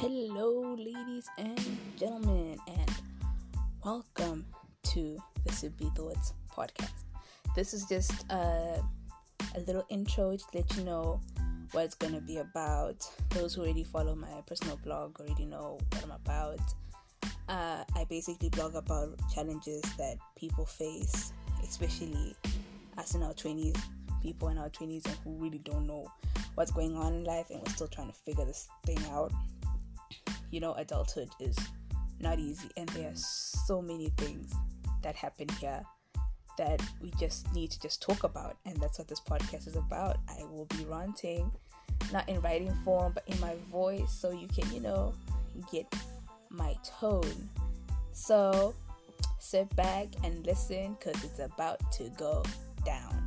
Hello, ladies and gentlemen, and welcome to the Sibbi Thoughts podcast. This is just a little intro to let you know what it's going to be about. Those who already follow my personal blog already know what I'm about. I basically blog about challenges that people face, especially us in our 20s, people in our 20s and who really don't know what's going on in life and we're still trying to figure this thing out. You know, adulthood is not easy, and there are so many things that happen here that we just need to just talk about, and that's what this podcast is about. I will be ranting, not in writing form, but in my voice, so you can, you know, get my tone. So sit back and listen, because it's about to go down.